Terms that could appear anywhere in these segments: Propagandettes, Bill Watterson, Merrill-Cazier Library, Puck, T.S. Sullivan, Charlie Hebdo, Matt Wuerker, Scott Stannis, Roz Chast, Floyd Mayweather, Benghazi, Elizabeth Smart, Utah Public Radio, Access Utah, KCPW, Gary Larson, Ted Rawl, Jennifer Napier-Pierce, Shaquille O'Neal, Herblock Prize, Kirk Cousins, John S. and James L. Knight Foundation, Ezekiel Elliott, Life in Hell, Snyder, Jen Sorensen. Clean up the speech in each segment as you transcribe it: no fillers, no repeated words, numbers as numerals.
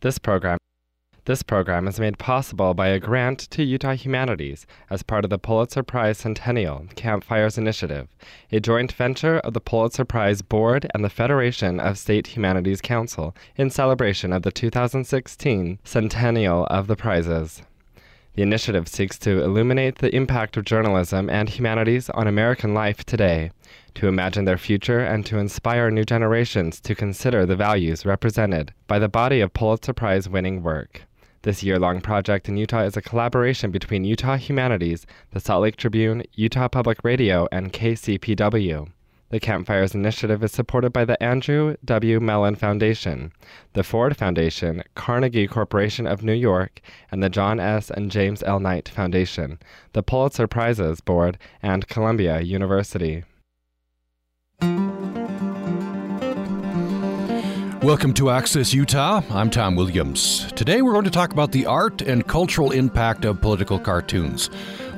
This program is made possible by a grant to Utah Humanities as part of the Pulitzer Prize Centennial Campfires Initiative, a joint venture of the Pulitzer Prize Board and the Federation of State Humanities Council in celebration of the 2016 Centennial of the Prizes. The initiative seeks to illuminate the impact of journalism and humanities on American life today, to imagine their future, and to inspire new generations to consider the values represented by the body of Pulitzer Prize-winning work. This year-long project in Utah is a collaboration between Utah Humanities, the Salt Lake Tribune, Utah Public Radio, and KCPW. The Campfires Initiative is supported by the Andrew W. Mellon Foundation, the Ford Foundation, Carnegie Corporation of New York, and the John S. and James L. Knight Foundation, the Pulitzer Prizes Board, and Columbia University. Welcome to Access Utah. I'm Tom Williams. Today we're going to talk about the art and cultural impact of political cartoons.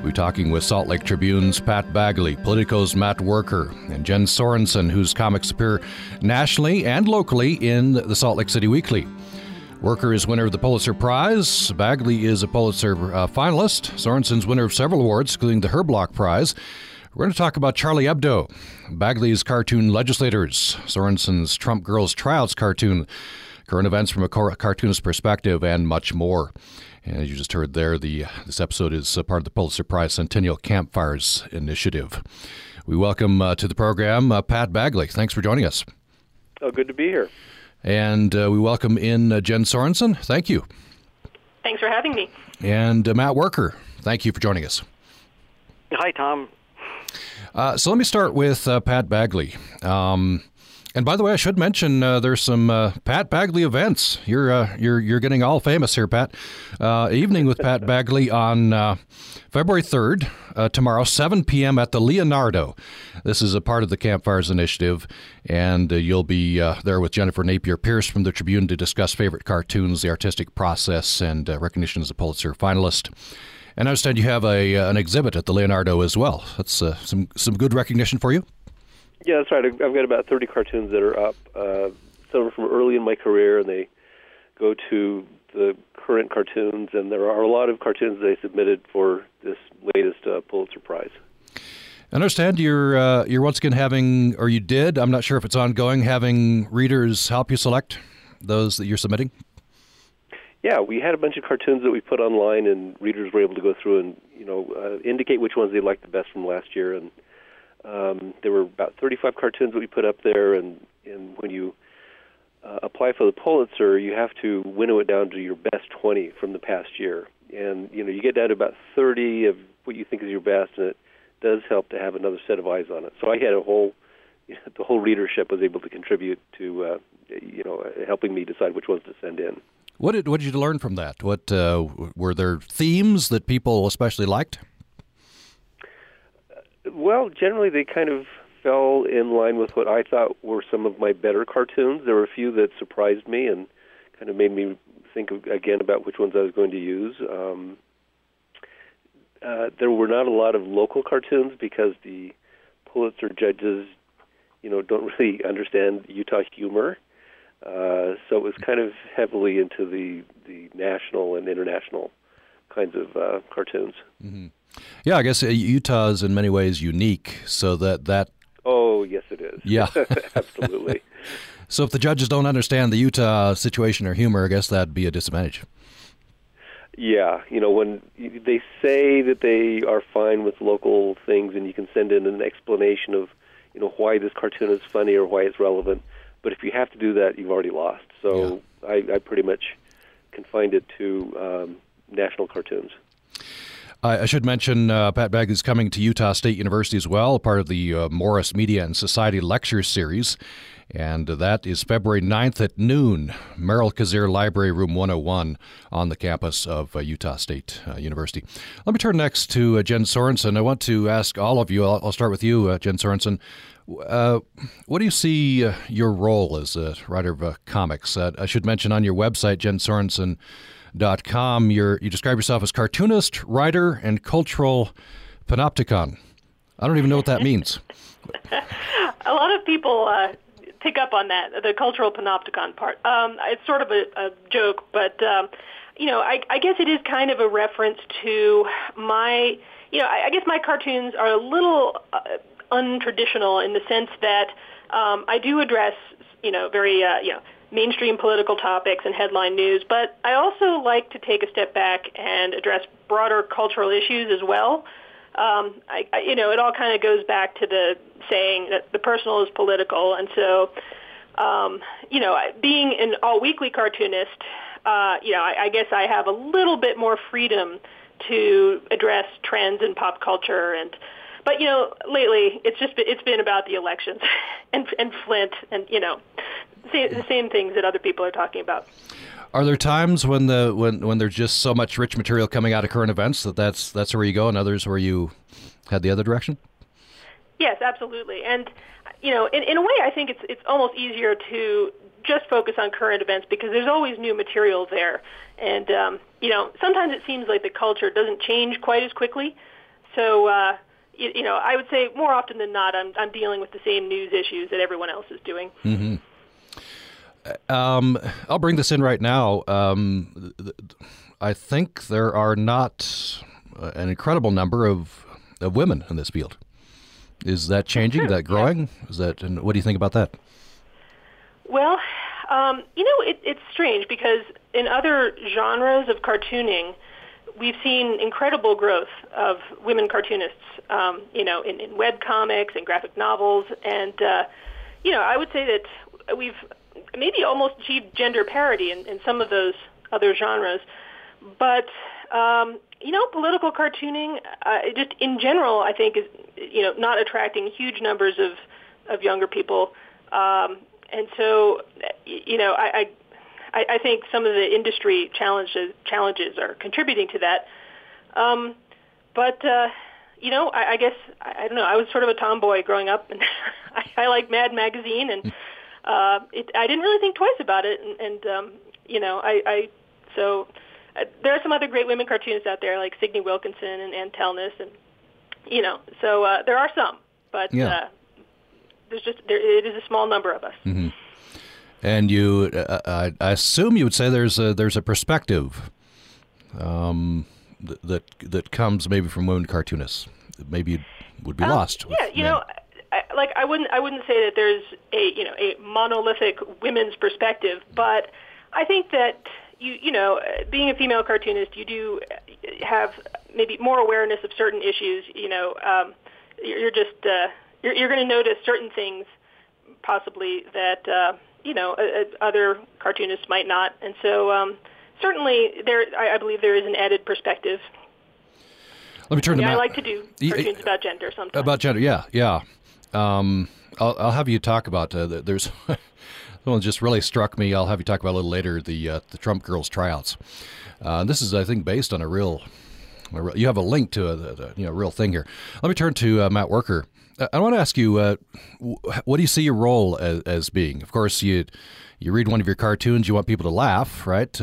We're talking with Salt Lake Tribune's Pat Bagley, Politico's Matt Wuerker, and Jen Sorensen, whose comics appear nationally and locally in the Salt Lake City Weekly. Wuerker is winner of the Pulitzer Prize. Bagley is a Pulitzer finalist. Sorensen's winner of several awards, including the Herblock Prize. We're going to talk about Charlie Hebdo, Bagley's cartoon Legislators, Sorensen's Trump Girls Tryouts cartoon, current events from a cartoonist's perspective, and much more. And as you just heard there, this episode is part of the Pulitzer Prize Centennial Campfires Initiative. We welcome to the program Pat Bagley. Thanks for joining us. Oh, good to be here. And we welcome in Jen Sorensen. Thank you. Thanks for having me. And Matt Wuerker. Thank you for joining us. Hi, Tom. So let me start with Pat Bagley. And by the way, I should mention there's some Pat Bagley events. You're getting all famous here, Pat. Evening with Pat Bagley on February 3rd, tomorrow, 7 p.m. at the Leonardo. This is a part of the Campfires Initiative, and you'll be there with Jennifer Napier-Pierce from the Tribune to discuss favorite cartoons, the artistic process, and recognition as a Pulitzer finalist. And I understand you have an exhibit at the Leonardo as well. That's some good recognition for you. Yeah, that's right. I've got about 30 cartoons that are up. Some are from early in my career, and they go to the current cartoons. And there are a lot of cartoons that I submitted for this latest Pulitzer Prize. I understand you're once again having, or you did, I'm not sure if it's ongoing, having readers help you select those that you're submitting. Yeah, we had a bunch of cartoons that we put online, and readers were able to go through and indicate which ones they liked the best from last year. And there were about 35 cartoons that we put up there. And when you apply for the Pulitzer, you have to winnow it down to your best 20 from the past year. And you get down to about 30 of what you think is your best, and it does help to have another set of eyes on it. So I had the whole readership was able to contribute to helping me decide which ones to send in. What did you learn from that? What were there themes that people especially liked? Well, generally they kind of fell in line with what I thought were some of my better cartoons. There were a few that surprised me and kind of made me think again about which ones I was going to use. There were not a lot of local cartoons because the Pulitzer judges, don't really understand Utah humor. So it was kind of heavily into the national and international kinds of cartoons. Mm-hmm. Yeah, I guess Utah is in many ways unique, so that... Oh, yes, it is. Yeah. Absolutely. So if the judges don't understand the Utah situation or humor, I guess that'd be a disadvantage. Yeah. When they say that they are fine with local things and you can send in an explanation of, why this cartoon is funny or why it's relevant, but if you have to do that, you've already lost. So yeah. I pretty much confined it to national cartoons. I should mention Pat Bagley's coming to Utah State University as well, part of the Morris Media and Society Lecture Series, and that is February 9th at noon, Merrill-Cazier Library, Room 101 on the campus of Utah State University. Let me turn next to Jen Sorensen. I want to ask all of you, I'll start with you, Jen Sorensen. What do you see your role as a writer of comics? I should mention on your website, jensorensen.com, you describe yourself as cartoonist, writer, and cultural panopticon. I don't even know what that means. A lot of people pick up on that, the cultural panopticon part. It's sort of a joke, but, you know, I guess it is kind of a reference to my, you know, I guess my cartoons are a little untraditional in the sense that I do address, you know, very, you know, mainstream political topics and headline news, but I also like to take a step back and address broader cultural issues as well. I you know, it all kind of goes back to the saying that the personal is political, and so, you know, being an all-weekly cartoonist, you know, I guess I have a little bit more freedom to address trends in pop culture, and but you know, lately it's been about the elections and Flint, and you know, the same things that other people are talking about. Are there times when when there's just so much rich material coming out of current events that's where you go, and others where you head the other direction? Yes, absolutely. And you know, in a way, I think it's almost easier to just focus on current events because there's always new material there. And you know, sometimes it seems like the culture doesn't change quite as quickly. So you know, I would say more often than not, I'm dealing with the same news issues that everyone else is doing. Mm-hmm. I'll bring this in right now. I think there are not an incredible number of women in this field. Is that changing? Is that growing? Is that? And what do you think about that? Well, you know, it's strange because in other genres of cartooning, we've seen incredible growth of women cartoonists. You know, in web comics and graphic novels, and you know, I would say that we've maybe almost achieved gender parity in some of those other genres. But, you know, political cartooning, just in general, I think, is, you know, not attracting huge numbers of younger people. And so, you know, I think some of the industry challenges are contributing to that. But, you know, I guess, I don't know, I was sort of a tomboy growing up, and I like Mad Magazine, and I didn't really think twice about it, and you know, so there are some other great women cartoonists out there like Signe Wilkinson and Ann Telnis, and you know, so there are some, but yeah. It is a small number of us. Mm-hmm. And you, I assume you would say there's a perspective that comes maybe from women cartoonists. Maybe you would be lost. Yeah, you know. Like I wouldn't say that there's a monolithic women's perspective, but I think that you know, being a female cartoonist, you do have maybe more awareness of certain issues. You know, you're just you're going to notice certain things possibly that you know, other cartoonists might not, and so certainly there I believe there is an added perspective. Let me turn to Matt. I like to do cartoons about gender sometimes. About gender, yeah. I'll have you talk about there's someone just really struck me. I'll have you talk about a little later the Trump girls tryouts. This is, I think, based on a real you have a link to a you know, real thing here. Let me turn to Matt Wuerker. I want to ask you what do you see your role as being? Of course, you read one of your cartoons, you want people to laugh, right?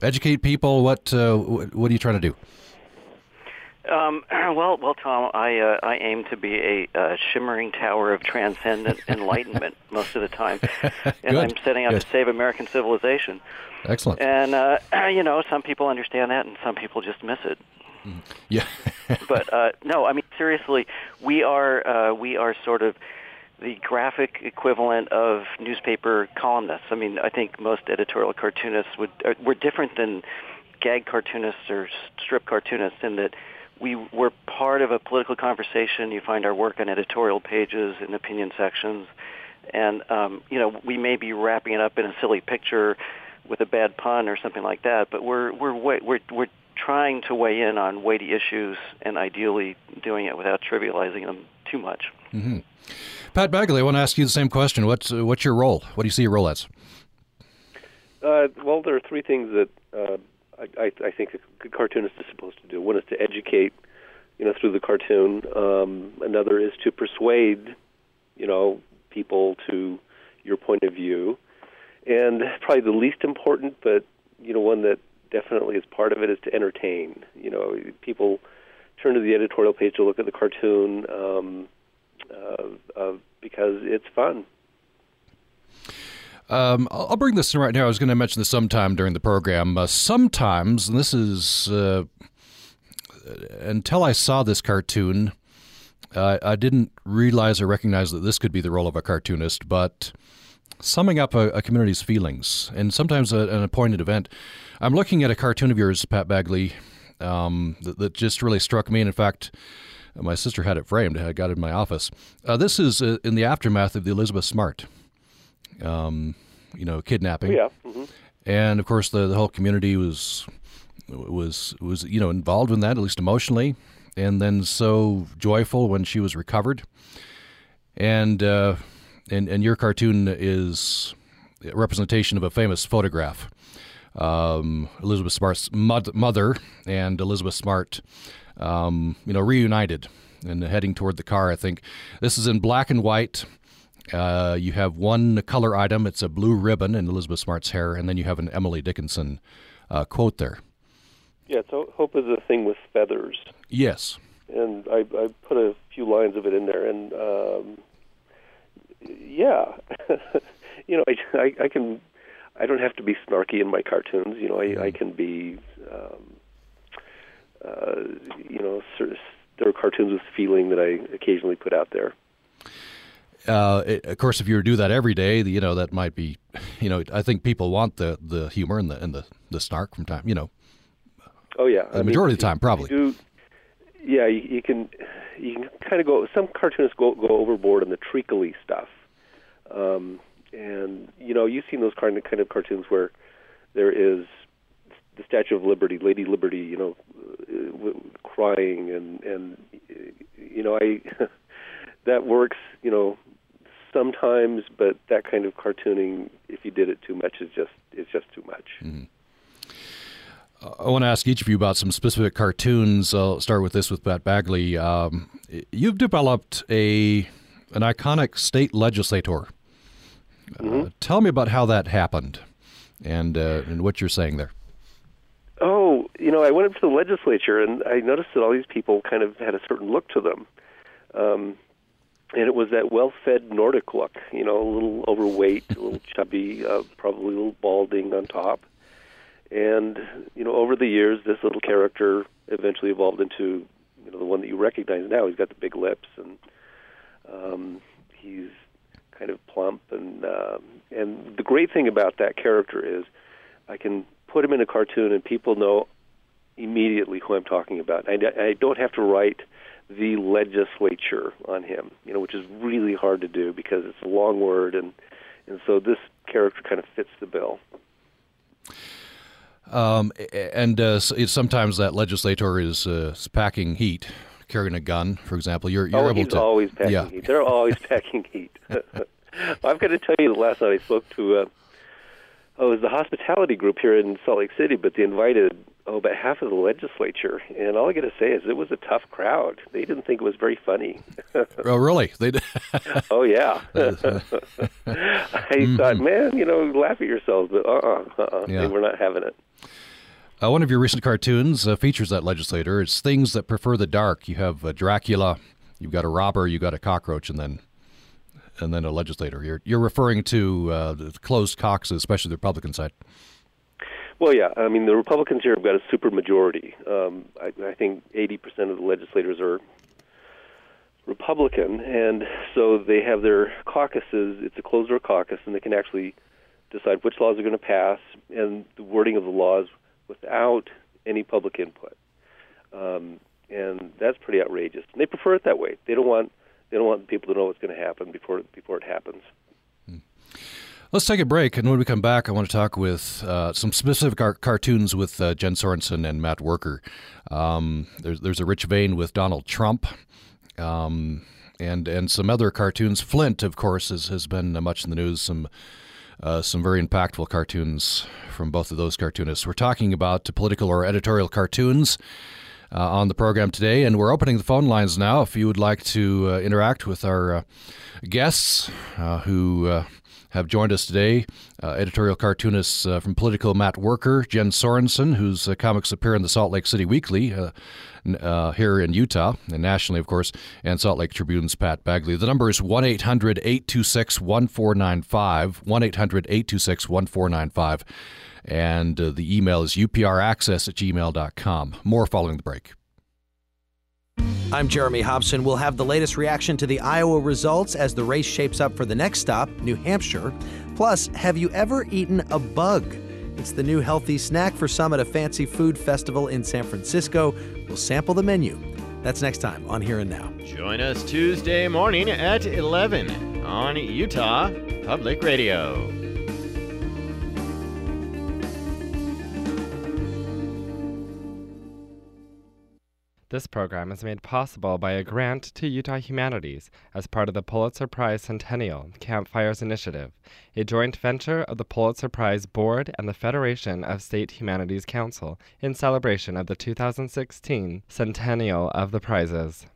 Educate people. What are you trying to do? Well, Tom, I aim to be a shimmering tower of transcendent enlightenment most of the time, and good. I'm setting out to save American civilization. Excellent. And you know, some people understand that, and some people just miss it. Yeah. But no, I mean seriously, we are sort of the graphic equivalent of newspaper columnists. I mean, I think most editorial cartoonists we're different than gag cartoonists or strip cartoonists in that. We're part of a political conversation. You find our work on editorial pages and opinion sections. And, you know, we may be wrapping it up in a silly picture with a bad pun or something like that, but we're trying to weigh in on weighty issues and ideally doing it without trivializing them too much. Mm-hmm. Pat Bagley, I want to ask you the same question. What's your role? What do you see your role as? Well, there are three things that... I think a good cartoonist is supposed to do. One is to educate, you know, through the cartoon. Another is to persuade, you know, people to your point of view. And probably the least important, but, you know, one that definitely is part of it is to entertain. You know, people turn to the editorial page to look at the cartoon because it's fun. I'll bring this in right now. I was going to mention this sometime during the program. Sometimes, and this is until I saw this cartoon, I didn't realize or recognize that this could be the role of a cartoonist, but summing up a community's feelings, and sometimes an appointed event. I'm looking at a cartoon of yours, Pat Bagley, that just really struck me. And in fact, my sister had it framed. I got it in my office. This is in the aftermath of the Elizabeth Smart kidnapping. Yeah. Mm-hmm. And of course the whole community was involved in that, at least emotionally, and then so joyful when she was recovered. And your cartoon is a representation of a famous photograph, Elizabeth Smart's mother and Elizabeth Smart reunited and heading toward the car. I think this is in black and white. You have one color item. It's a blue ribbon in Elizabeth Smart's hair, and then you have an Emily Dickinson quote there. Yeah, so hope is a thing with feathers. Yes. And I put a few lines of it in there, and I don't have to be snarky in my cartoons. I can be, sort of, there are cartoons with feeling that I occasionally put out there. Of course, if you were to do that every day, that might be, I think people want the humor and the snark from time, Oh yeah, majority of the time probably. You can kind of go. Some cartoonists go overboard on the treacly stuff, and you've seen those kind of cartoons where there is the Statue of Liberty, Lady Liberty, crying, and that works, sometimes, but that kind of cartooning, if you did it too much, is just too much. Mm-hmm. I want to ask each of you about some specific cartoons. I'll start with this with Pat Bagley. You've developed an iconic state legislator. Mm-hmm. Tell me about how that happened and what you're saying there. Oh, I went up to the legislature and I noticed that all these people kind of had a certain look to them. And it was that well-fed Nordic look, a little overweight, a little chubby, probably a little balding on top. And, over the years, this little character eventually evolved into, the one that you recognize now. He's got the big lips, and he's kind of plump. And the great thing about that character is I can put him in a cartoon, and people know immediately who I'm talking about. I don't have to write the legislature on him, which is really hard to do because it's a long word. And so this character kind of fits the bill. Sometimes that legislator is packing heat, carrying a gun, for example. You're able to always packing heat. They're always packing heat. I've got to tell you, the last night I spoke to it was the hospitality group here in Salt Lake City, but they invited about half of the legislature, and all I got to say is it was a tough crowd. They didn't think it was very funny. Oh, really? They did. Oh, yeah. I thought, man, laugh at yourselves, but They were not having it. One of your recent cartoons features that legislator. It's Things That Prefer the Dark. You have Dracula, you've got a robber, you've got a cockroach, and then a legislator. You're referring to the closed caucuses, especially the Republican side. Well, yeah. I mean, the Republicans here have got a supermajority. I think 80% of the legislators are Republican, and so they have their caucuses. It's a closed-door caucus, and they can actually decide which laws are going to pass and the wording of the laws without any public input. And that's pretty outrageous. And they prefer it that way. They don't want people to know what's going to happen before it happens. Let's take a break, and when we come back, I want to talk with some specific cartoons with Jen Sorensen and Matt Wuerker. There's a rich vein with Donald Trump, and some other cartoons. Flint, of course, has been much in the news. Some very impactful cartoons from both of those cartoonists. We're talking about political or editorial cartoons on the program today, and we're opening the phone lines now. If you would like to interact with our guests who have joined us today. Editorial cartoonists from Politico, Matt Wuerker, Jen Sorensen, whose comics appear in the Salt Lake City Weekly here in Utah and nationally, of course, and Salt Lake Tribune's Pat Bagley. The number is 1-800-826-1495, 1-800-826-1495, and the email is upraccess@gmail.com. More following the break. I'm Jeremy Hobson. We'll have the latest reaction to the Iowa results as the race shapes up for the next stop, New Hampshire. Plus, have you ever eaten a bug? It's the new healthy snack for some at a fancy food festival in San Francisco. We'll sample the menu. That's next time on Here and Now. Join us Tuesday morning at 11 on Utah Public Radio. This program is made possible by a grant to Utah Humanities as part of the Pulitzer Prize Centennial Campfires Initiative, a joint venture of the Pulitzer Prize Board and the Federation of State Humanities Council in celebration of the 2016 Centennial of the Prizes.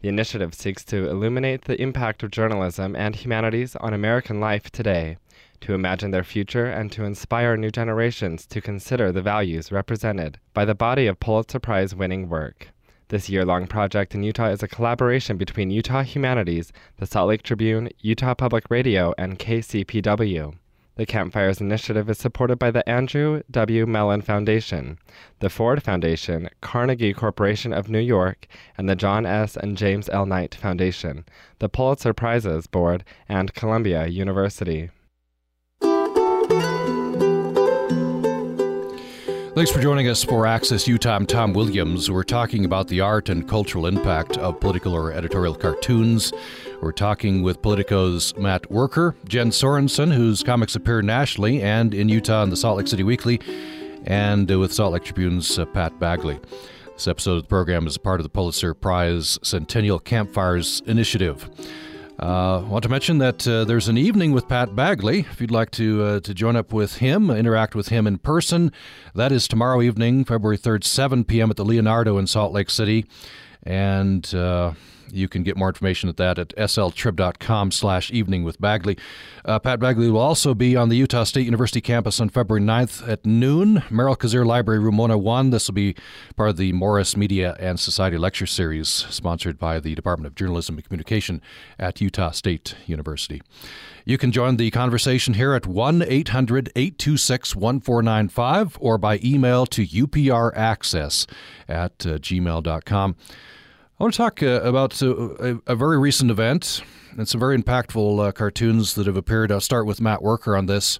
The initiative seeks to illuminate the impact of journalism and humanities on American life today, to imagine their future, and to inspire new generations to consider the values represented by the body of Pulitzer Prize-winning work. This year-long project in Utah is a collaboration between Utah Humanities, the Salt Lake Tribune, Utah Public Radio, and KCPW. The Campfires Initiative is supported by the Andrew W. Mellon Foundation, the Ford Foundation, Carnegie Corporation of New York, and the John S. and James L. Knight Foundation, the Pulitzer Prizes Board, and Columbia University. Thanks for joining us for Access Utah. I'm Tom Williams. We're talking about the art and cultural impact of political or editorial cartoons. We're talking with Politico's Matt Wuerker, Jen Sorensen, whose comics appear nationally and in Utah in the Salt Lake City Weekly, and with Salt Lake Tribune's Pat Bagley. This episode of the program is part of the Pulitzer Prize Centennial Campfires Initiative. I want to mention that there's an evening with Pat Bagley. If you'd like to join up with him, interact with him in person, that is tomorrow evening, February 3rd, 7 p.m. at the Leonardo in Salt Lake City. And you can get more information at that at sltrib.com/evening with Bagley. Pat Bagley will also be on the Utah State University campus on February 9th at noon, Merrill-Cazier Library, Room 101. This will be part of the Morris Media and Society Lecture Series, sponsored by the Department of Journalism and Communication at Utah State University. You can join the conversation here at 1-800-826-1495 or by email to upraccess@gmail.com. I want to talk about a very recent event and some very impactful cartoons that have appeared. I'll start with Matt Wuerker on this.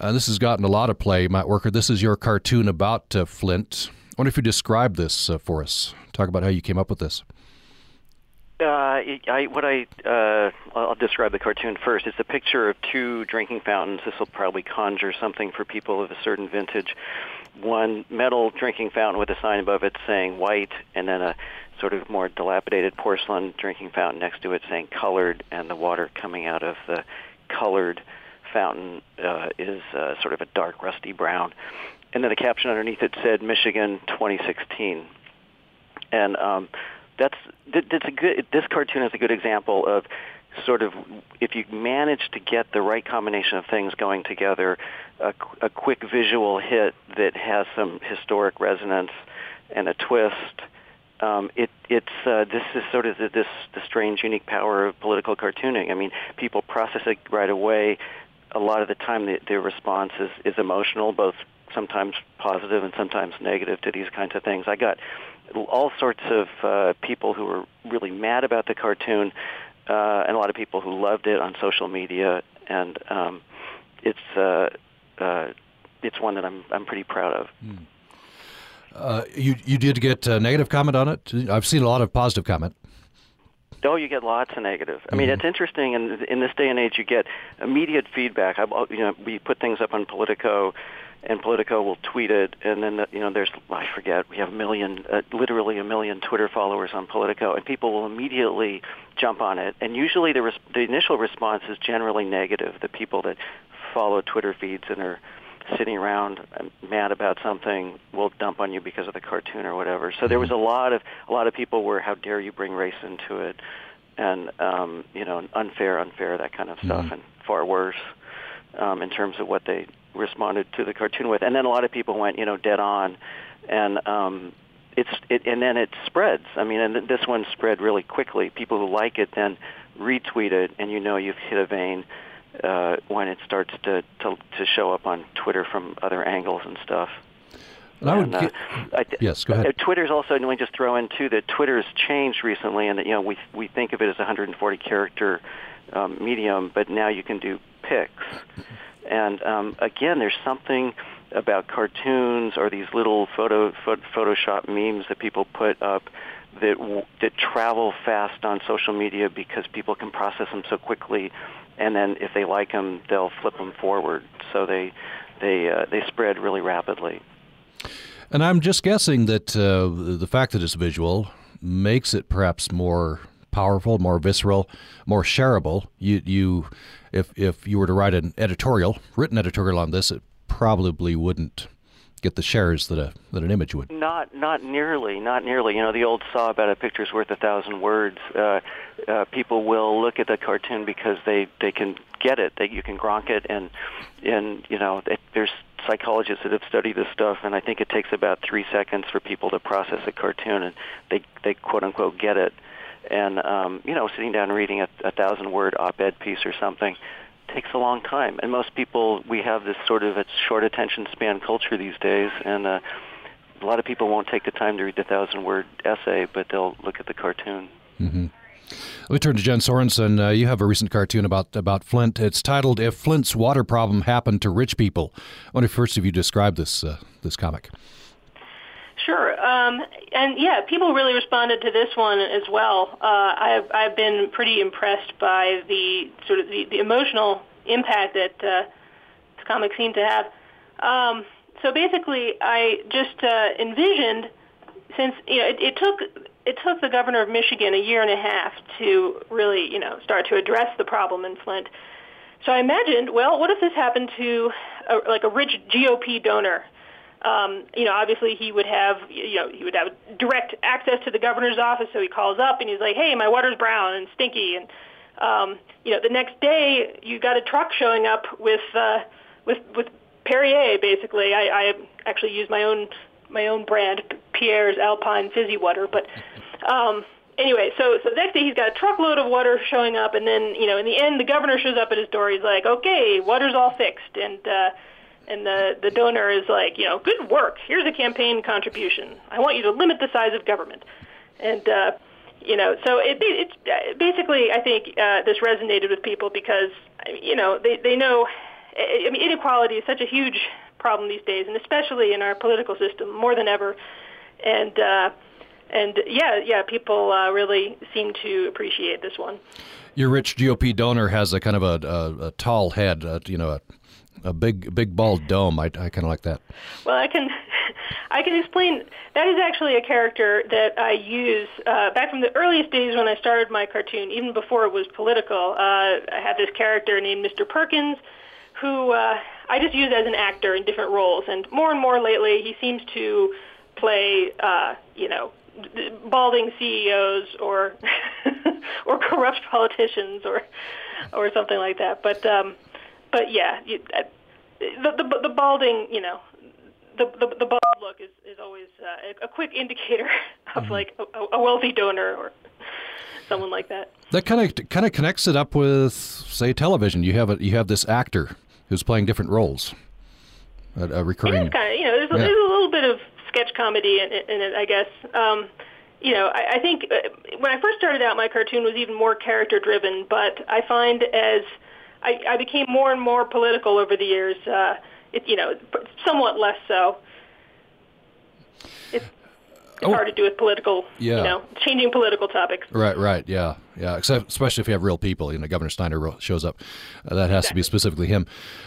This has gotten a lot of play, Matt Wuerker. This is your cartoon about Flint. I wonder if you describe this for us. Talk about how you came up with this. I'll describe the cartoon first. It's a picture of two drinking fountains. This will probably conjure something for people of a certain vintage. One metal drinking fountain with a sign above it saying white, and then a sort of more dilapidated porcelain drinking fountain next to it saying colored, and the water coming out of the colored fountain is sort of a dark rusty brown. And then the caption underneath it said Michigan 2016. And this cartoon is a good example of sort of, if you manage to get the right combination of things going together, a quick visual hit that has some historic resonance and a twist. This is sort of the strange, unique power of political cartooning. I mean, people process it right away. A lot of the time, the response is emotional, both sometimes positive and sometimes negative to these kinds of things. I got all sorts of people who were really mad about the cartoon, and a lot of people who loved it on social media. And it's one that I'm pretty proud of. Mm. You did get a negative comment on it? I've seen a lot of positive comment. Oh, you get lots of negative. I mean, it's interesting. In this day and age, you get immediate feedback. We put things up on Politico, and Politico will tweet it. And then, we have literally a million Twitter followers on Politico, and people will immediately jump on it. And usually the initial response is generally negative, the people that follow Twitter feeds and are sitting around mad about something will dump on you because of the cartoon or whatever. So there was a lot of people were, how dare you bring race into it, and unfair, that kind of stuff, and far worse in terms of what they responded to the cartoon with. And then a lot of people went, dead on, and and then it spreads. I mean, and this one spread really quickly. People who like it then retweet it, and you've hit a vein when it starts to show up on Twitter from other angles and stuff. And yes, go ahead. Twitter's also, and let me just throw in too that Twitter's changed recently, and we think of it as a 140 character medium, but now you can do pics. And again, there's something about cartoons or these little Photoshop memes that people put up that travel fast on social media because people can process them so quickly, and then if they like them, they'll flip them forward. So they spread really rapidly. And I'm just guessing that the fact that it's visual makes it perhaps more powerful, more visceral, more shareable. If you were to write an editorial, written editorial on this, it probably wouldn't get the shares that an image would. Not nearly. The old saw about a picture's worth 1,000 words. People will look at the cartoon because they can get it. You can Gronk it, and there's psychologists that have studied this stuff, and I think it takes about 3 seconds for people to process a cartoon, and they quote unquote get it. And sitting down and reading a 1,000-word op-ed piece or something takes a long time. And most people, we have this sort of a short attention span culture these days, and a lot of people won't take the time to read the 1,000-word essay, but they'll look at the cartoon. Mm-hmm. Let me turn to Jen Sorensen. You have a recent cartoon about Flint. It's titled "If Flint's Water Problem Happened to Rich People." I wonder first if you describe this comic. Sure. People really responded to this one as well. I've been pretty impressed by the sort of the emotional impact that this comic seemed to have. So basically, I just envisioned, since it took the governor of Michigan a year and a half to really start to address the problem in Flint. So I imagined, well, what if this happened to a rich GOP donor? Obviously he would have direct access to the governor's office. So he calls up and he's like, "Hey, my water's brown and stinky." And the next day you got a truck showing up with Perrier. Basically, I actually use my own brand, Pierre's Alpine Fizzy Water. But anyway, so the next day he's got a truckload of water showing up, and then in the end the governor shows up at his door. He's like, "Okay, water's all fixed," And the donor is like, "Good work. Here's a campaign contribution. I want you to limit the size of government." And, so it's basically, I think this resonated with people because, they know, I mean, inequality is such a huge problem these days, and especially in our political system more than ever. And people really seem to appreciate this one. Your rich GOP donor has a kind of a tall head, a big bald dome. I kind of like that. Well, I can explain. That is actually a character that I use back from the earliest days when I started my cartoon, even before it was political. I had this character named Mr. Perkins, who I just used as an actor in different roles. And more lately, he seems to play, balding CEOs or or corrupt politicians or something like that. But yeah, the balding, the bald look is always a quick indicator of a wealthy donor or someone like that. That kind of connects it up with, say, television. You have this actor who's playing different roles, a recurring. It is kind of, there's a little bit of sketch comedy in it, I guess. I think when I first started out, my cartoon was even more character driven, but I find as I became more and more political over the years, somewhat less so. It's hard to do with political, changing political topics. Right, yeah. Except, especially if you have real people, Governor Snyder shows up. That has to be specifically him.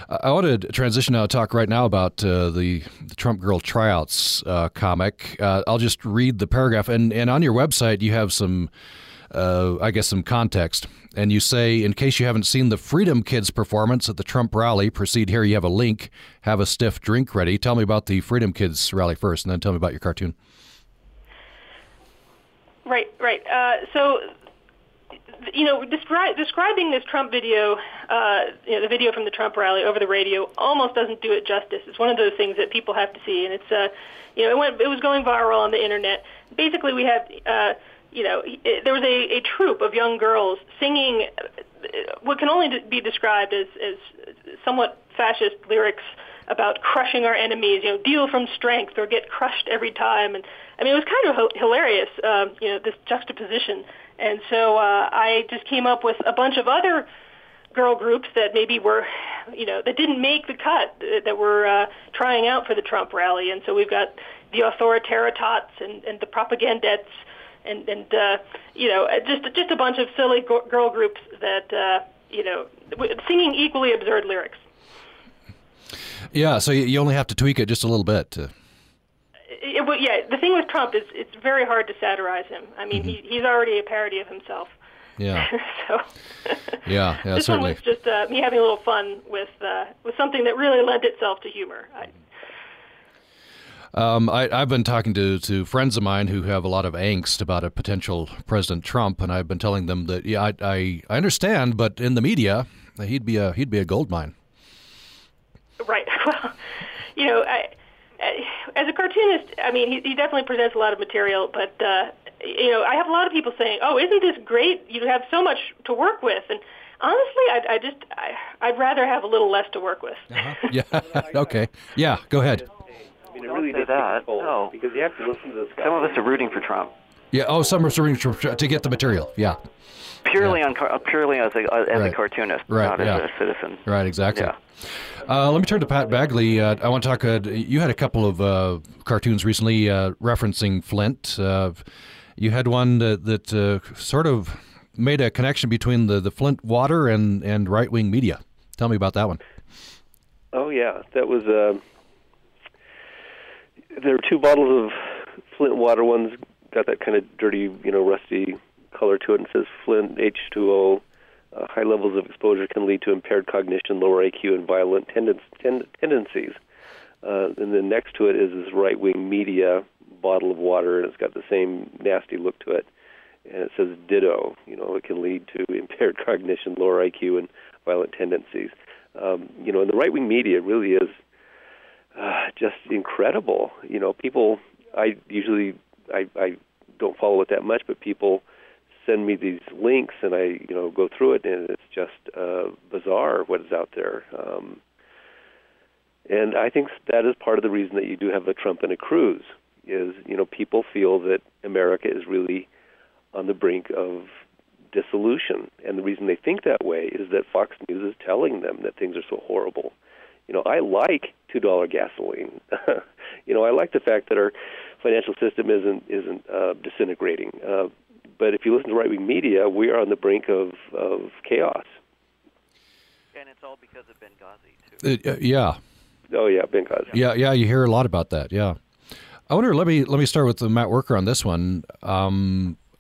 I want to transition now to talk right now about the Trump Girl Tryouts comic. I'll just read the paragraph. And on your website, you have some... some context. And you say, in case you haven't seen the Freedom Kids performance at the Trump rally, proceed here. You have a link. Have a stiff drink ready. Tell me about the Freedom Kids rally first, and then tell me about your cartoon. Right. So you know, describing this Trump video, the video from the Trump rally over the radio, almost doesn't do it justice. It's one of those things that people have to see, and it's, it was going viral on the internet. Basically, we have, there was a troupe of young girls singing what can only be described as somewhat fascist lyrics about crushing our enemies, deal from strength or get crushed every time. And I mean, it was kind of hilarious, this juxtaposition. And so I just came up with a bunch of other girl groups that maybe were, that didn't make the cut, that were trying out for the Trump rally. And so we've got the authoritariats and the propagandettes and just a bunch of silly girl groups that, singing equally absurd lyrics. Yeah, so you only have to tweak it just a little bit. The thing with Trump is it's very hard to satirize him. I mean, mm-hmm. he's already a parody of himself. Yeah. So. yeah, this certainly. This one was just me having a little fun with something that really lent itself to humor. I've been talking to friends of mine who have a lot of angst about a potential President Trump, and I've been telling them that I understand, but in the media, he'd be a gold mine. Right. Well, as a cartoonist, I mean, he definitely presents a lot of material, but, I have a lot of people saying, oh, isn't this great? You have so much to work with. And honestly, I'd rather have a little less to work with. Uh-huh. Yeah. Okay. Yeah, go ahead. I mean, it really did that. No. Because you have to listen to this guy. Some of us are rooting for Trump. Yeah. Oh, some are rooting for Trump to get the material. Yeah. Purely as a cartoonist, not as a citizen. Right, exactly. Yeah. Let me turn to Pat Bagley. I want to talk. You had a couple of cartoons recently referencing Flint. You had one that sort of made a connection between the Flint water and right-wing media. Tell me about that one. Oh, yeah. That was there were two bottles of Flint water. One's got that kind of dirty, rusty color to it and says Flint H2O. High levels of exposure can lead to impaired cognition, lower IQ, and violent tendencies. And then next to it is this right-wing media bottle of water, and it's got the same nasty look to it. And it says ditto. It can lead to impaired cognition, lower IQ, and violent tendencies. And the right-wing media really is just incredible. People, I don't follow it that much, but people send me these links, and I, go through it, and it's just bizarre what is out there. And I think that is part of the reason that you do have a Trump and a Cruz is, people feel that America is really on the brink of dissolution. And the reason they think that way is that Fox News is telling them that things are so horrible. I like $2 gasoline. I like the fact that our financial system isn't disintegrating. But if you listen to right-wing media, we are on the brink of chaos. And it's all because of Benghazi, too. Yeah. Oh, yeah, Benghazi. Yeah, you hear a lot about that, yeah. I wonder, let me start with Matt Wuerker on this one.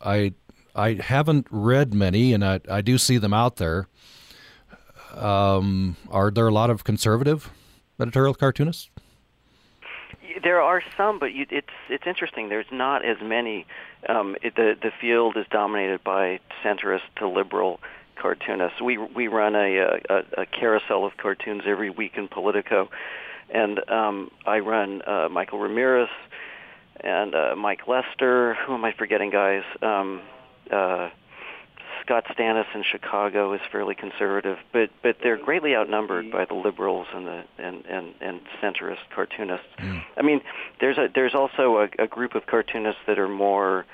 I haven't read many, and I do see them out there. Are there a lot of conservative editorial cartoonists? There are some, but it's interesting. There's not as many. The field is dominated by centrist to liberal cartoonists. We run a carousel of cartoons every week in Politico, and I run Michael Ramirez and Mike Lester. Who am I forgetting, guys? Scott Stannis in Chicago is fairly conservative, but they're greatly outnumbered by the liberals and the centrist cartoonists. Yeah. I mean, there's also a group of cartoonists that are more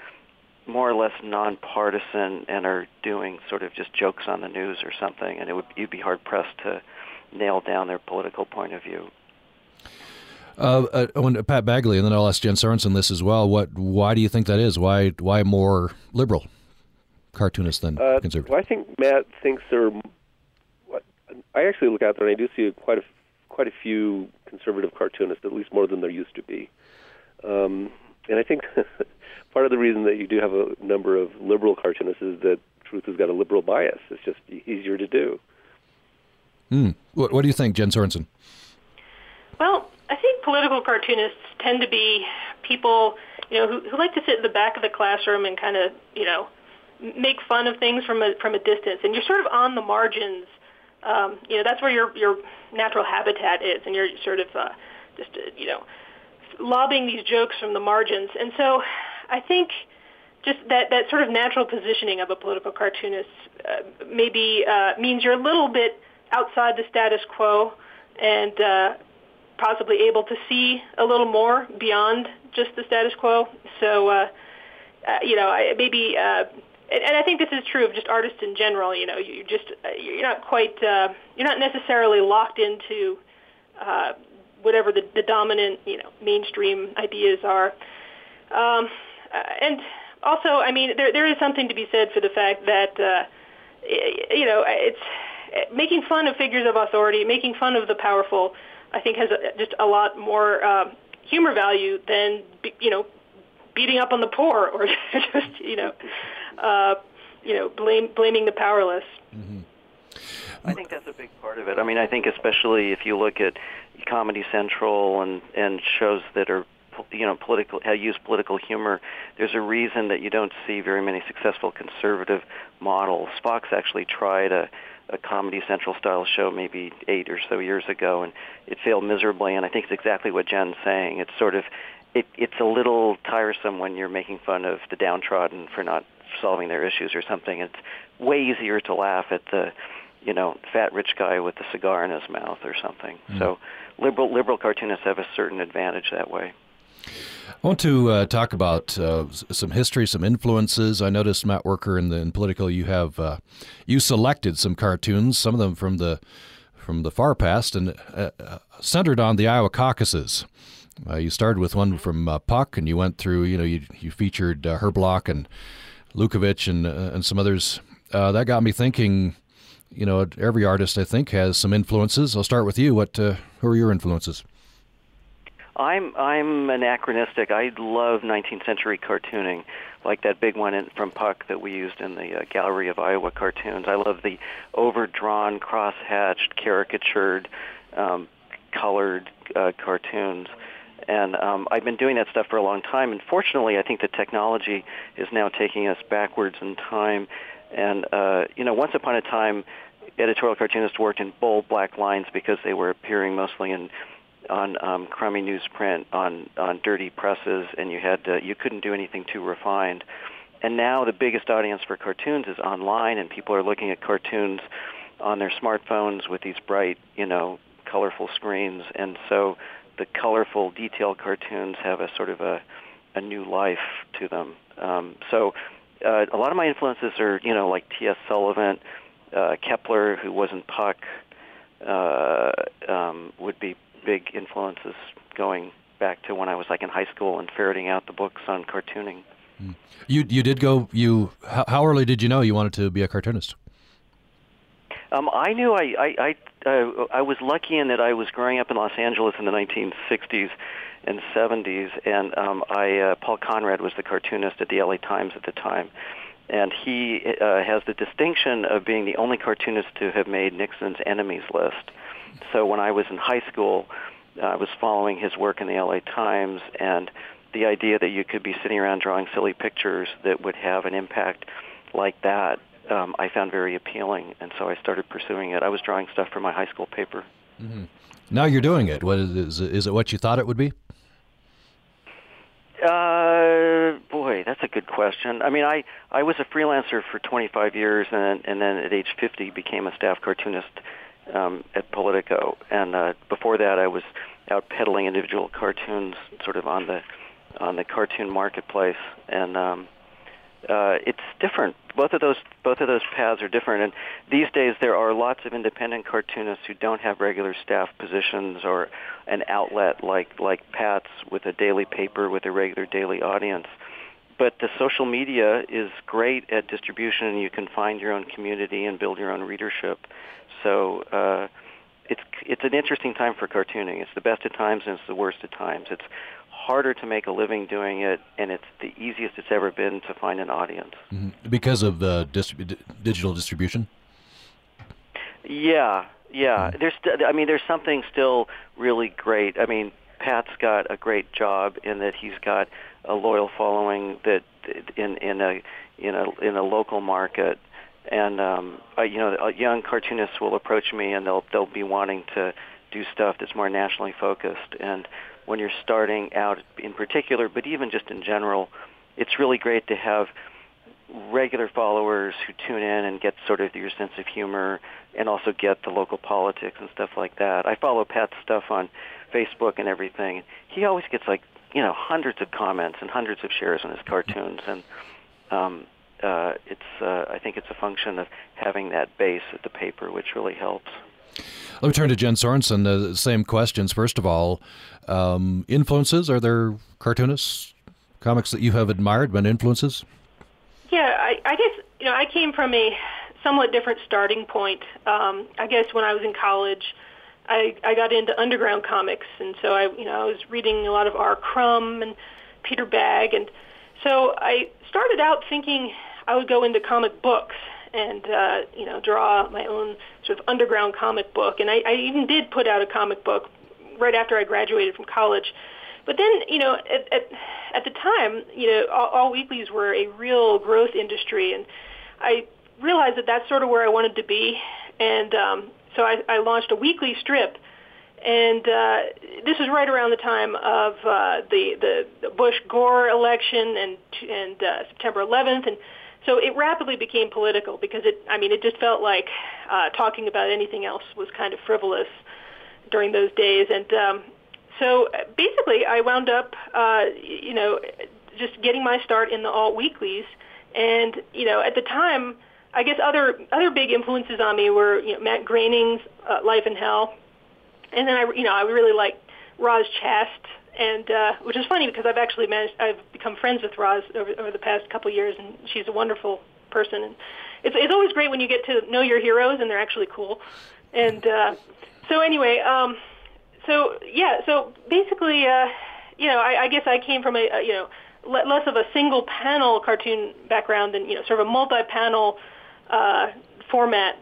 or less nonpartisan and are doing sort of just jokes on the news or something, and you'd be hard pressed to nail down their political point of view. I want Pat Bagley, and then I'll ask Jen Sorensen this as well. Why do you think that is? Why more liberal cartoonists than conservative? Well, I think Matt thinks there. I actually look out there and I do see quite a few conservative cartoonists, at least more than there used to be. And I think part of the reason that you do have a number of liberal cartoonists is that Truth has got a liberal bias. It's just easier to do. Mm. What do you think, Jen Sorensen? Well, I think political cartoonists tend to be people who like to sit in the back of the classroom and kind of make fun of things from a distance, and you're sort of on the margins. You know, that's where your natural habitat is, and you're sort of lobbing these jokes from the margins. And so I think just that sort of natural positioning of a political cartoonist maybe means you're a little bit outside the status quo and possibly able to see a little more beyond just the status quo. So, and I think this is true of just artists in general. You know, you're not necessarily locked into whatever the dominant, mainstream ideas are. And also, I mean, there is something to be said for the fact that, it's making fun of figures of authority, making fun of the powerful, I think has just a lot more humor value than, beating up on the poor or just, blaming the powerless. Mm-hmm. I think that's a big part of it. I mean, I think especially if you look at Comedy Central and shows that are, political, use political humor, there's a reason that you don't see very many successful conservative models. Fox actually tried a Comedy Central-style show maybe 8 or so years ago, and it failed miserably, and I think it's exactly what Jen's saying. It's sort of, it's a little tiresome when you're making fun of the downtrodden for not solving their issues or something. It's way easier to laugh at the fat rich guy with a cigar in his mouth or something. Mm-hmm. So liberal cartoonists have a certain advantage that way. I want to talk about some history, some influences. I noticed, Matt Wuerker, in Politico, you have you selected some cartoons, some of them from the far past, and centered on the Iowa caucuses. You started with one from Puck, and you went through. You featured Herblock and Lukovich and some others. That got me thinking. Every artist I think has some influences. I'll start with you. Who are your influences? I'm anachronistic. I love 19th century cartooning, like that big one from Puck that we used in the Gallery of Iowa Cartoons. I love the overdrawn, cross-hatched, caricatured, colored cartoons. And I've been doing that stuff for a long time. And fortunately, I think the technology is now taking us backwards in time. And, once upon a time, editorial cartoonists worked in bold black lines because they were appearing mostly on crummy newsprint, on dirty presses, and you couldn't do anything too refined. And now the biggest audience for cartoons is online, and people are looking at cartoons on their smartphones with these bright, colorful screens. And so the colorful, detailed cartoons have a sort of a new life to them. A lot of my influences are, like T.S. Sullivan, Kepler, who wasn't Puck, would be big influences going back to when I was in high school and ferreting out the books on cartooning. You did go. How early did you know you wanted to be a cartoonist? I knew I was lucky in that I was growing up in Los Angeles in the 1960s and 70s, and Paul Conrad was the cartoonist at the L.A. Times at the time, and he has the distinction of being the only cartoonist to have made Nixon's enemies list. So when I was in high school, I was following his work in the L.A. Times, and the idea that you could be sitting around drawing silly pictures that would have an impact like that, I found very appealing, and so I started pursuing it. I was drawing stuff for my high school paper. Mm-hmm. Now you're doing it. What is it what you thought it would be? Boy, that's a good question. I mean, I was a freelancer for 25 years, and then at age 50 became a staff cartoonist at Politico, and before that I was out peddling individual cartoons sort of on the cartoon marketplace, and it's different. Both of those paths are different, and these days there are lots of independent cartoonists who don't have regular staff positions or an outlet like Pat's with a daily paper with a regular daily audience. But the social media is great at distribution, and you can find your own community and build your own readership. So it's an interesting time for cartooning. It's the best of times and it's the worst of times. It's harder to make a living doing it, and it's the easiest it's ever been to find an audience. Mm-hmm. Because of digital distribution? Yeah. Mm-hmm. There's something still really great. I mean, Pat's got a great job in that he's got a loyal following that in a in a local market. And young cartoonists will approach me, and they'll be wanting to do stuff that's more nationally focused. And when you're starting out, in particular, but even just in general, it's really great to have regular followers who tune in and get sort of your sense of humor, and also get the local politics and stuff like that. I follow Pat's stuff on Facebook and everything. He always gets hundreds of comments and hundreds of shares on his cartoons, and I think it's a function of having that base at the paper, which really helps. Let me turn to Jen Sorensen. The same questions. First of all, influences. Are there cartoonists, comics that you have admired, been influences? Yeah, I guess, I came from a somewhat different starting point. I guess when I was in college, I got into underground comics, and so I was reading a lot of R. Crumb and Peter Bagg, and so I started out thinking I would go into comic books and draw my own sort of underground comic book, and I even did put out a comic book right after I graduated from college. But then, at the time, all weeklies were a real growth industry, and I realized that that's sort of where I wanted to be. And so I launched a weekly strip, and this was right around the time of the Bush-Gore election and September 11th, and so it rapidly became political because it just felt like talking about anything else was kind of frivolous during those days. And so basically, I wound up, just getting my start in the alt weeklies. And at the time, I guess other big influences on me were Matt Groening's Life in Hell, and then I really liked Roz Chast, and which is funny because I've become friends with Roz over the past couple of years, and she's a wonderful person. And it's always great when you get to know your heroes and they're actually cool. And so anyway. So basically, I guess I came from a less of a single panel cartoon background and sort of a multi-panel format,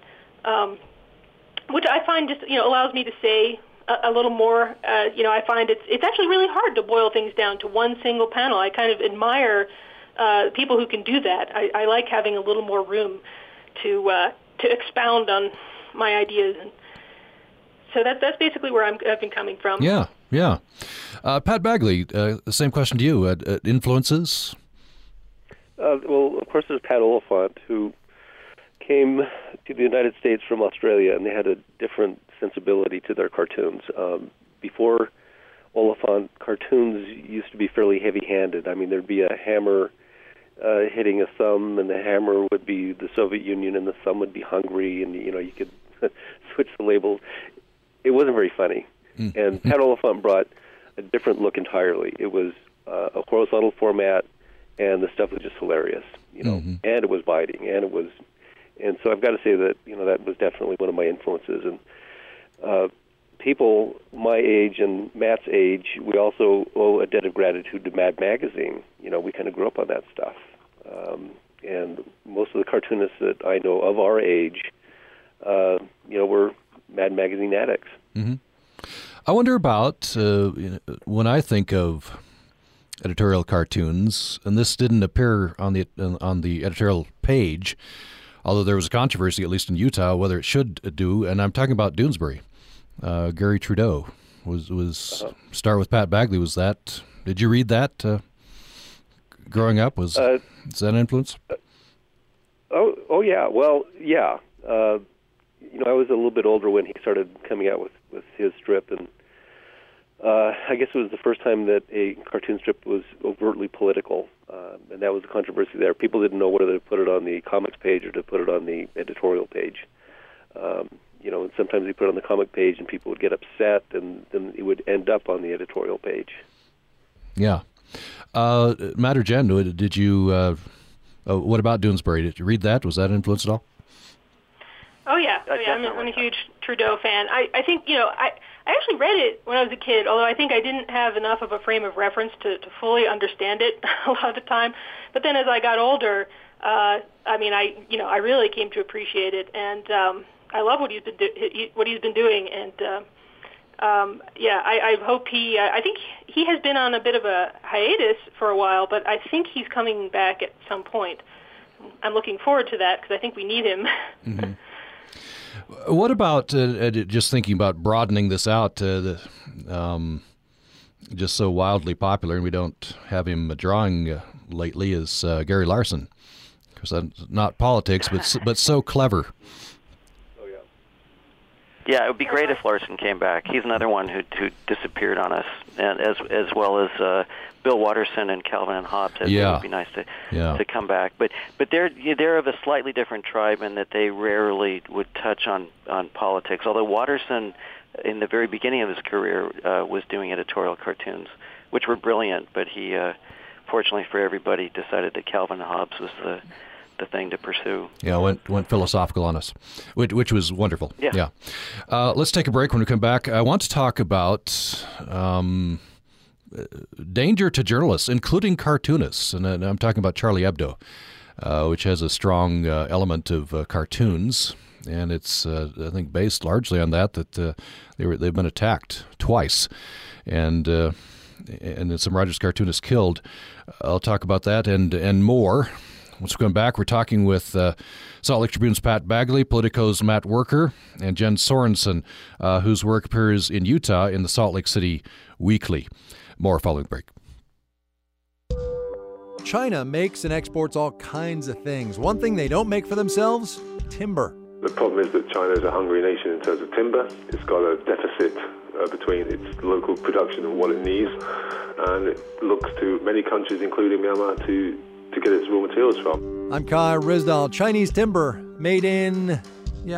which I find just allows me to say a little more. I find it's actually really hard to boil things down to one single panel. I kind of admire people who can do that. I like having a little more room to expound on my ideas. And so that's basically where I've been coming from. Yeah. Pat Bagley, the same question to you. Influences? Well, of course, there's Pat Oliphant, who came to the United States from Australia, and they had a different sensibility to their cartoons. Before Oliphant, cartoons used to be fairly heavy-handed. I mean, there'd be a hammer hitting a thumb, and the hammer would be the Soviet Union, and the thumb would be Hungary, and you could switch the labels. It wasn't very funny, and Pat Oliphant brought a different look entirely. It was a horizontal format, and the stuff was just hilarious, And it was biting, and so I've got to say that that was definitely one of my influences. And people my age and Matt's age, we also owe a debt of gratitude to Mad Magazine. We kind of grew up on that stuff, and most of the cartoonists that I know of our age, were Mad Magazine addicts. Mm-hmm. I wonder about when I think of editorial cartoons, and this didn't appear on the editorial page, although there was a controversy, at least in Utah, whether it should do. And I'm talking about Doonesbury. Gary Trudeau was star with Pat Bagley. Was that? Did you read that growing up? Was that an influence? Yeah. Well, yeah. I was a little bit older when he started coming out with his strip, and I guess it was the first time that a cartoon strip was overtly political, and that was a controversy there. People didn't know whether to put it on the comics page or to put it on the editorial page. And sometimes they put it on the comic page, and people would get upset, and then it would end up on the editorial page. Yeah. Matt or Jen, did you? What about Doonesbury? Did you read that? Was that influenced at all? Oh yeah. I'm a huge Trudeau fan. I think I actually read it when I was a kid, although I think I didn't have enough of a frame of reference to fully understand it a lot of the time. But then as I got older, I really came to appreciate it, and I love what he's been doing. And I hope I think he has been on a bit of a hiatus for a while, but I think he's coming back at some point. I'm looking forward to that because I think we need him. Mm-hmm. What about just thinking about broadening this out to just so wildly popular, and we don't have him drawing lately, is Gary Larson. Because that's not politics, but so clever. Oh, yeah. Yeah, it would be great if Larson came back. He's another one who disappeared on us, and as well as Bill Watterson and Calvin and Hobbes. Yeah. It would be nice to come back. But they're of a slightly different tribe in that they rarely would touch on politics, although Watterson, in the very beginning of his career, was doing editorial cartoons, which were brilliant, but he, fortunately for everybody, decided that Calvin and Hobbes was the thing to pursue. Yeah, went philosophical on us, which was wonderful. Yeah. Let's take a break. When we come back, I want to talk about danger to journalists, including cartoonists. And I'm talking about Charlie Hebdo, which has a strong element of cartoons. And it's, I think, based largely on that they've been attacked twice, and then some Rogers cartoonists killed. I'll talk about that and more. Once we come back, we're talking with Salt Lake Tribune's Pat Bagley, Politico's Matt Wuerker, and Jen Sorensen, whose work appears in Utah in the Salt Lake City Weekly. More following the break. China makes and exports all kinds of things. One thing they don't make for themselves, timber. The problem is that China is a hungry nation in terms of timber. It's got a deficit between its local production and what it needs, and it looks to many countries, including Myanmar, to get its raw materials from. I'm Kai Rizdal. Chinese timber made in, I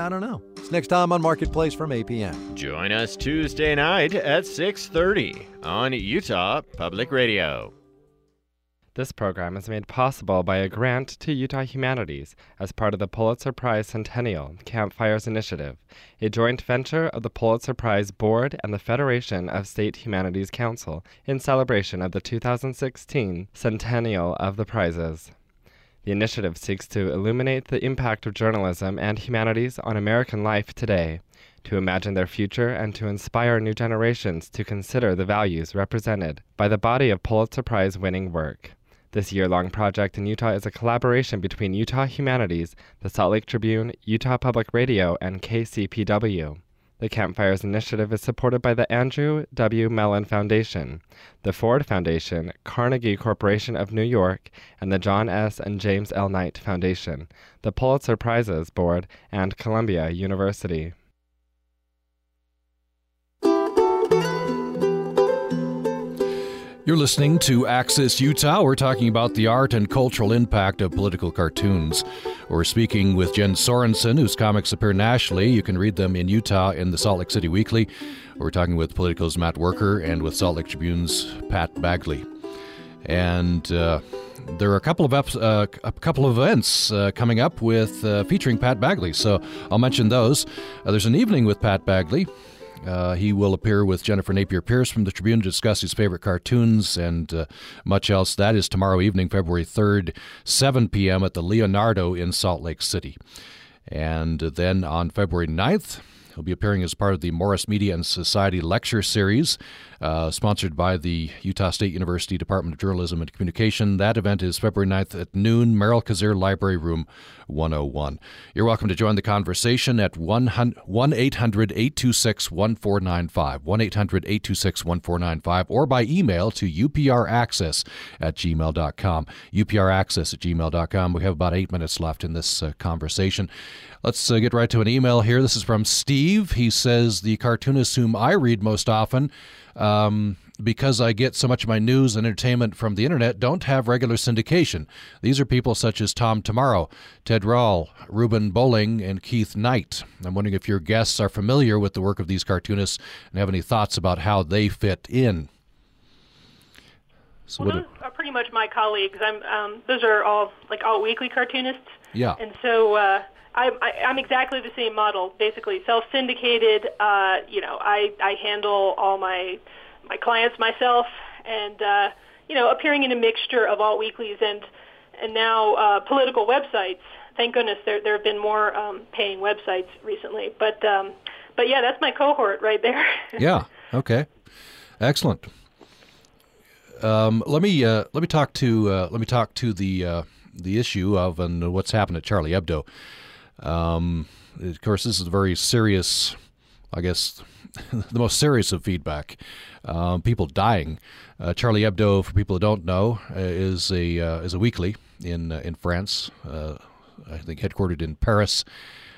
don't know. It's next time on Marketplace from APM. Join us Tuesday night at 6:30 on Utah Public Radio. This program is made possible by a grant to Utah Humanities as part of the Pulitzer Prize Centennial Campfires Initiative, a joint venture of the Pulitzer Prize Board and the Federation of State Humanities Council in celebration of the 2016 Centennial of the Prizes. The initiative seeks to illuminate the impact of journalism and humanities on American life today, to imagine their future, and to inspire new generations to consider the values represented by the body of Pulitzer Prize-winning work. This year-long project in Utah is a collaboration between Utah Humanities, the Salt Lake Tribune, Utah Public Radio, and KCPW. The Campfires Initiative is supported by the Andrew W. Mellon Foundation, the Ford Foundation, Carnegie Corporation of New York, and the John S. and James L. Knight Foundation, the Pulitzer Prizes Board, and Columbia University. You're listening to Access Utah. We're talking about the art and cultural impact of political cartoons. We're speaking with Jen Sorensen, whose comics appear nationally. You can read them in Utah in the Salt Lake City Weekly. We're talking with Politico's Matt Wuerker and with Salt Lake Tribune's Pat Bagley. And there are a couple of events coming up with featuring Pat Bagley, so I'll mention those. There's an evening with Pat Bagley. He will appear with Jennifer Napier-Pierce from the Tribune to discuss his favorite cartoons and much else. That is tomorrow evening, February 3rd, 7 p.m. at the Leonardo in Salt Lake City. And then on February 9th, he'll be appearing as part of the Morris Media and Society Lecture Series, sponsored by the Utah State University Department of Journalism and Communication. That event is February 9th at noon, Merrill-Cazier Library, Room 101. You're welcome to join the conversation at 1-800-826-1495, 1-800-826-1495, or by email to upraccess@gmail.com, upraccess@gmail.com. We have about 8 minutes left in this conversation. Let's get right to an email here. This is from Steve. He says, the cartoonists whom I read most often, because I get so much of my news and entertainment from the internet, don't have regular syndication. These are people such as Tom Tomorrow, Ted Rawl, Reuben Bolling, and Keith Knight. I'm wondering if your guests are familiar with the work of these cartoonists and have any thoughts about how they fit in. So well, those are pretty much my colleagues. Those are all all-weekly cartoonists. Yeah. And so I'm exactly the same model, basically self-syndicated. I handle all my clients myself, and appearing in a mixture of all weeklies and now political websites. Thank goodness there have been more paying websites recently, but yeah, that's my cohort right there. Yeah. Okay. Excellent. Let me talk to the the issue of and what's happened at Charlie Hebdo. Of course, this is a very serious, I guess, the most serious of feedback. People dying. Charlie Hebdo, for people who don't know, is a weekly in France. I think headquartered in Paris.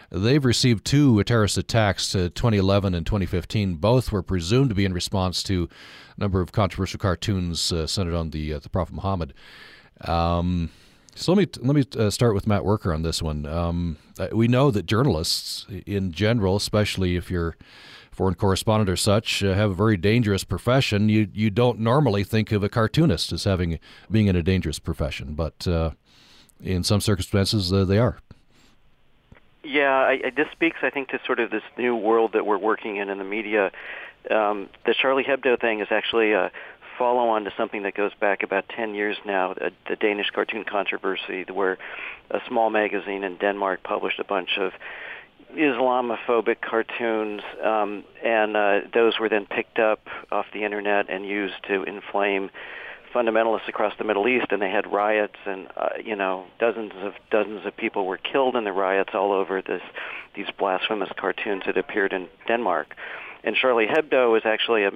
They've received two terrorist attacks, 2011 and 2015. Both were presumed to be in response to a number of controversial cartoons centered on the Prophet Muhammad. So let me start with Matt Wuerker on this one. We know that journalists in general, especially if you're a foreign correspondent or such, have a very dangerous profession. You don't normally think of a cartoonist as being in a dangerous profession, but in some circumstances they are. Yeah, this speaks, I think, to sort of this new world that we're working in the media. The Charlie Hebdo thing is actually a follow-on to something that goes back about 10 years now, the Danish cartoon controversy, where a small magazine in Denmark published a bunch of Islamophobic cartoons, and those were then picked up off the Internet and used to inflame fundamentalists across the Middle East, and they had riots, and dozens of people were killed in the riots all over these blasphemous cartoons that appeared in Denmark. And Charlie Hebdo is actually a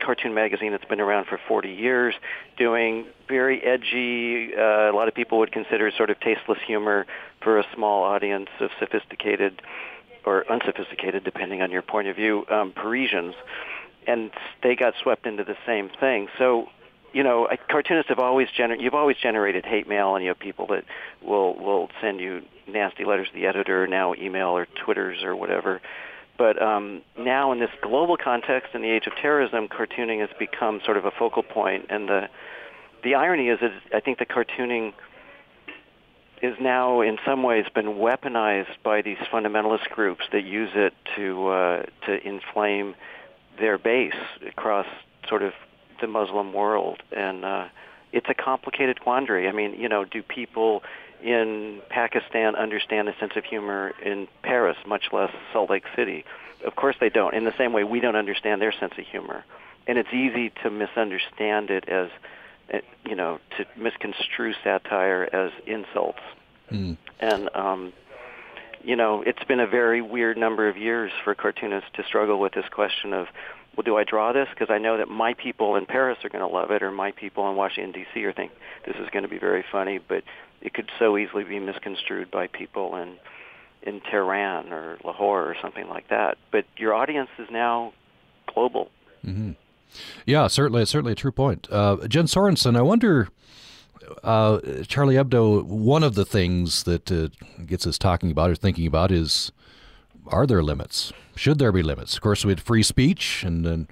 cartoon magazine that's been around for 40 years, doing very edgy, a lot of people would consider sort of tasteless humor for a small audience of sophisticated or unsophisticated, depending on your point of view, Parisians, and they got swept into the same thing. So, you know, cartoonists have always generated hate mail, and you have people that will send you nasty letters to the editor, now email or Twitters or whatever. But now in this global context, in the age of terrorism, cartooning has become sort of a focal point. And the irony is that I think the cartooning is now in some ways been weaponized by these fundamentalist groups that use it to inflame their base across sort of the Muslim world, and it's a complicated quandary. I mean, you know, do people in Pakistan understand the sense of humor in Paris, much less Salt Lake City? Of course they don't, in the same way we don't understand their sense of humor. And it's easy to misunderstand it as, you know, to misconstrue satire as insults. Mm. And, you know, it's been a very weird number of years for cartoonists to struggle with this question of, well, do I draw this? Because I know that my people in Paris are going to love it, or my people in Washington, D.C. are think this is going to be very funny, but it could so easily be misconstrued by people in Tehran or Lahore or something like that. But your audience is now global. Mm-hmm. Yeah, certainly a true point. Jen Sorensen, I wonder, Charlie Hebdo, one of the things that gets us talking about or thinking about is, are there limits? Should there be limits? Of course, we had free speech, and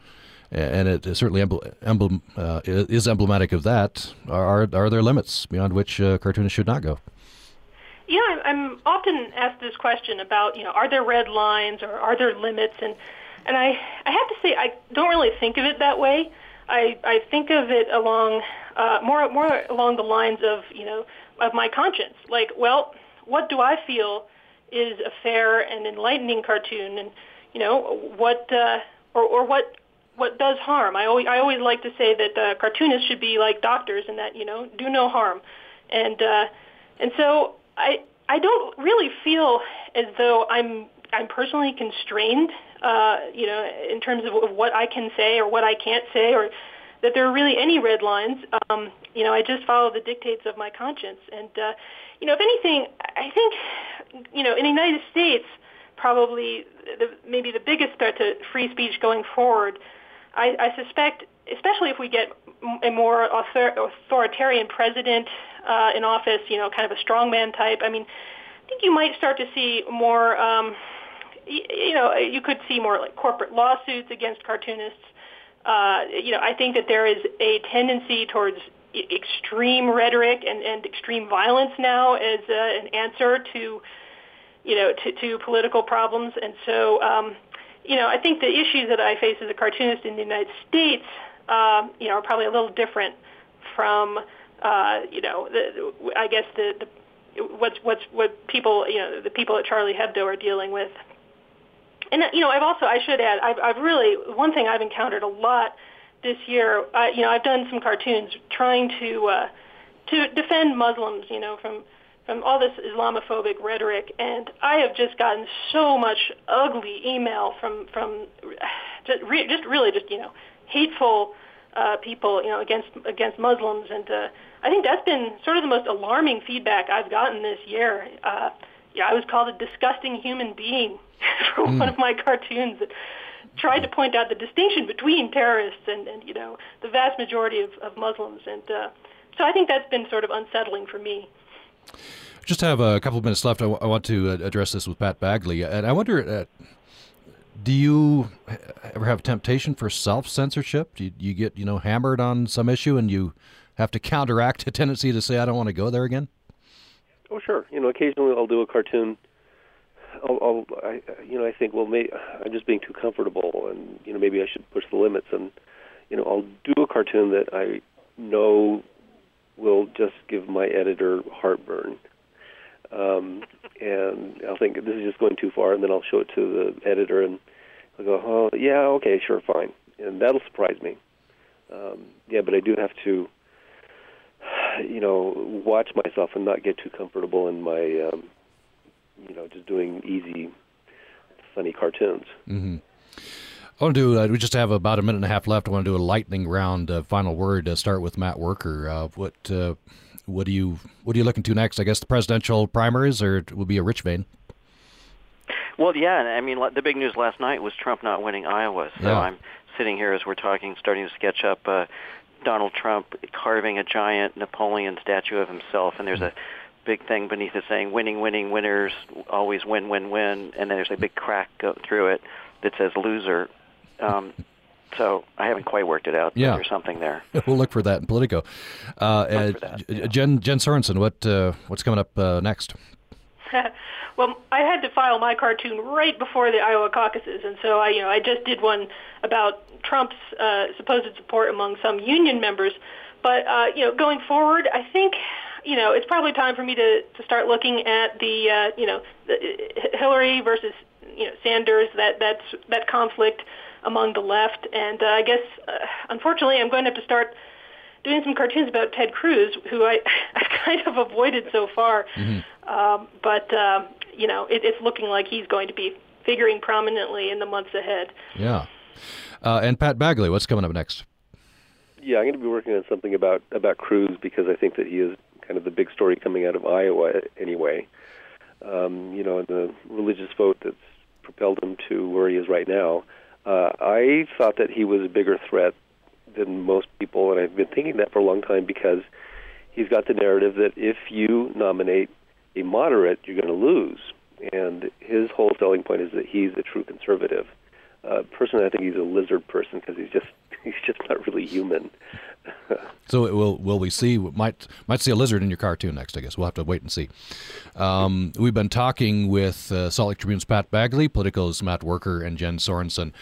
it certainly is emblematic of that. Are there limits beyond which cartoonists should not go? Yeah, I'm often asked this question about, you know, are there red lines or are there limits? And I have to say I don't really think of it that way. I think of it along more along the lines of, you know, of my conscience. Like, well, what do I feel is a fair and enlightening cartoon, and, you know, what what does harm? I always like to say that cartoonists should be like doctors, and that, you know, do no harm, and so I don't really feel as though I'm personally constrained, you know, in terms of what I can say or what I can't say, or that there are really any red lines. You know, I just follow the dictates of my conscience. And, you know, if anything, I think, you know, in the United States, probably maybe the biggest threat to free speech going forward, I suspect, especially if we get a more authoritarian president in office, you know, kind of a strongman type, I mean, I think you might start to see more, you know, you could see more like corporate lawsuits against cartoonists. You know, I think that there is a tendency towards extreme rhetoric and extreme violence now as an answer to, you know, to political problems. And so, you know, I think the issues that I face as a cartoonist in the United States, you know, are probably a little different from, you know, I guess the what people, you know, the people at Charlie Hebdo are dealing with. And, you know, I should add, one thing I've encountered a lot this year, you know, I've done some cartoons trying to defend Muslims, you know, from all this Islamophobic rhetoric. And I have just gotten so much ugly email from just really you know, hateful people, you know, against Muslims. And I think that's been sort of the most alarming feedback I've gotten this year. Yeah, I was called a disgusting human being for one of my cartoons that tried to point out the distinction between terrorists and you know, the vast majority of Muslims. And so I think that's been sort of unsettling for me. Just have a couple of minutes left. I want to address this with Pat Bagley. And I wonder, do you ever have temptation for self-censorship? Do you get, you know, hammered on some issue and you have to counteract a tendency to say, I don't want to go there again? Oh, sure. You know, occasionally I'll do a cartoon. I think, well, maybe I'm just being too comfortable, and you know, maybe I should push the limits. And you know, I'll do a cartoon that I know will just give my editor heartburn, and I'll think this is just going too far. And then I'll show it to the editor, and I'll go, oh, yeah, okay, sure, fine, and that'll surprise me. Yeah, but I do have to, you know, watch myself and not get too comfortable in my. You know, just doing easy, funny cartoons. Mm-hmm. I want to do, we just have about a minute and a half left. I want to do a lightning round, final word. Start with Matt Wuerker. What are you looking to next? I guess the presidential primaries, or it will be a rich vein? Well, yeah, I mean, the big news last night was Trump not winning Iowa. So yeah. I'm sitting here as we're talking, starting to sketch up Donald Trump carving a giant Napoleon statue of himself, and there's a big thing beneath it saying winning, winners, always win, and then there's a big crack go through it that says loser. So I haven't quite worked it out, but there's something there. We'll look for that in Politico. Jen Sorensen, what's coming up next? Well, I had to file my cartoon right before the Iowa caucuses, and so I just did one about Trump's supposed support among some union members. But going forward, I think it's probably time for me to start looking at the Hillary versus Sanders, that conflict among the left, and I guess unfortunately I'm going to have to start doing some cartoons about Ted Cruz, who I kind of avoided so far. Mm-hmm. It's looking like he's going to be figuring prominently in the months ahead. Yeah, and Pat Bagley, what's coming up next? Yeah, I'm going to be working on something about Cruz, because I think that he is kind of the big story coming out of Iowa anyway. The religious vote that's propelled him to where he is right now. I thought that he was a bigger threat than most people, and I've been thinking that for a long time, because he's got the narrative that if you nominate a moderate, you're going to lose. And his whole selling point is that he's a true conservative. Personally, I think he's a lizard person, because he's just not really human. So will we see? Might see a lizard in your cartoon next, I guess. We'll have to wait and see. We've been talking with Salt Lake Tribune's Pat Bagley, Politico's Matt Wuerker, and Jen Sorensen,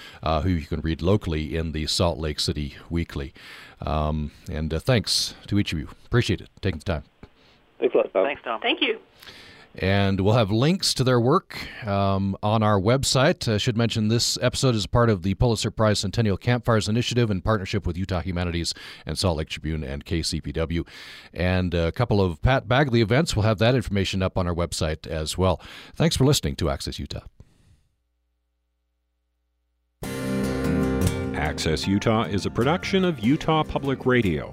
who you can read locally in the Salt Lake City Weekly. And thanks to each of you. Appreciate it. Taking the time. Thanks a lot, Tom. Thanks, Tom. Thank you. And we'll have links to their work on our website. I should mention this episode is part of the Pulitzer Prize Centennial Campfires Initiative in partnership with Utah Humanities and Salt Lake Tribune and KCPW. And a couple of Pat Bagley events. We'll have that information up on our website as well. Thanks for listening to Access Utah. Access Utah is a production of Utah Public Radio.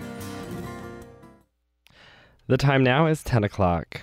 The time now is 10 o'clock.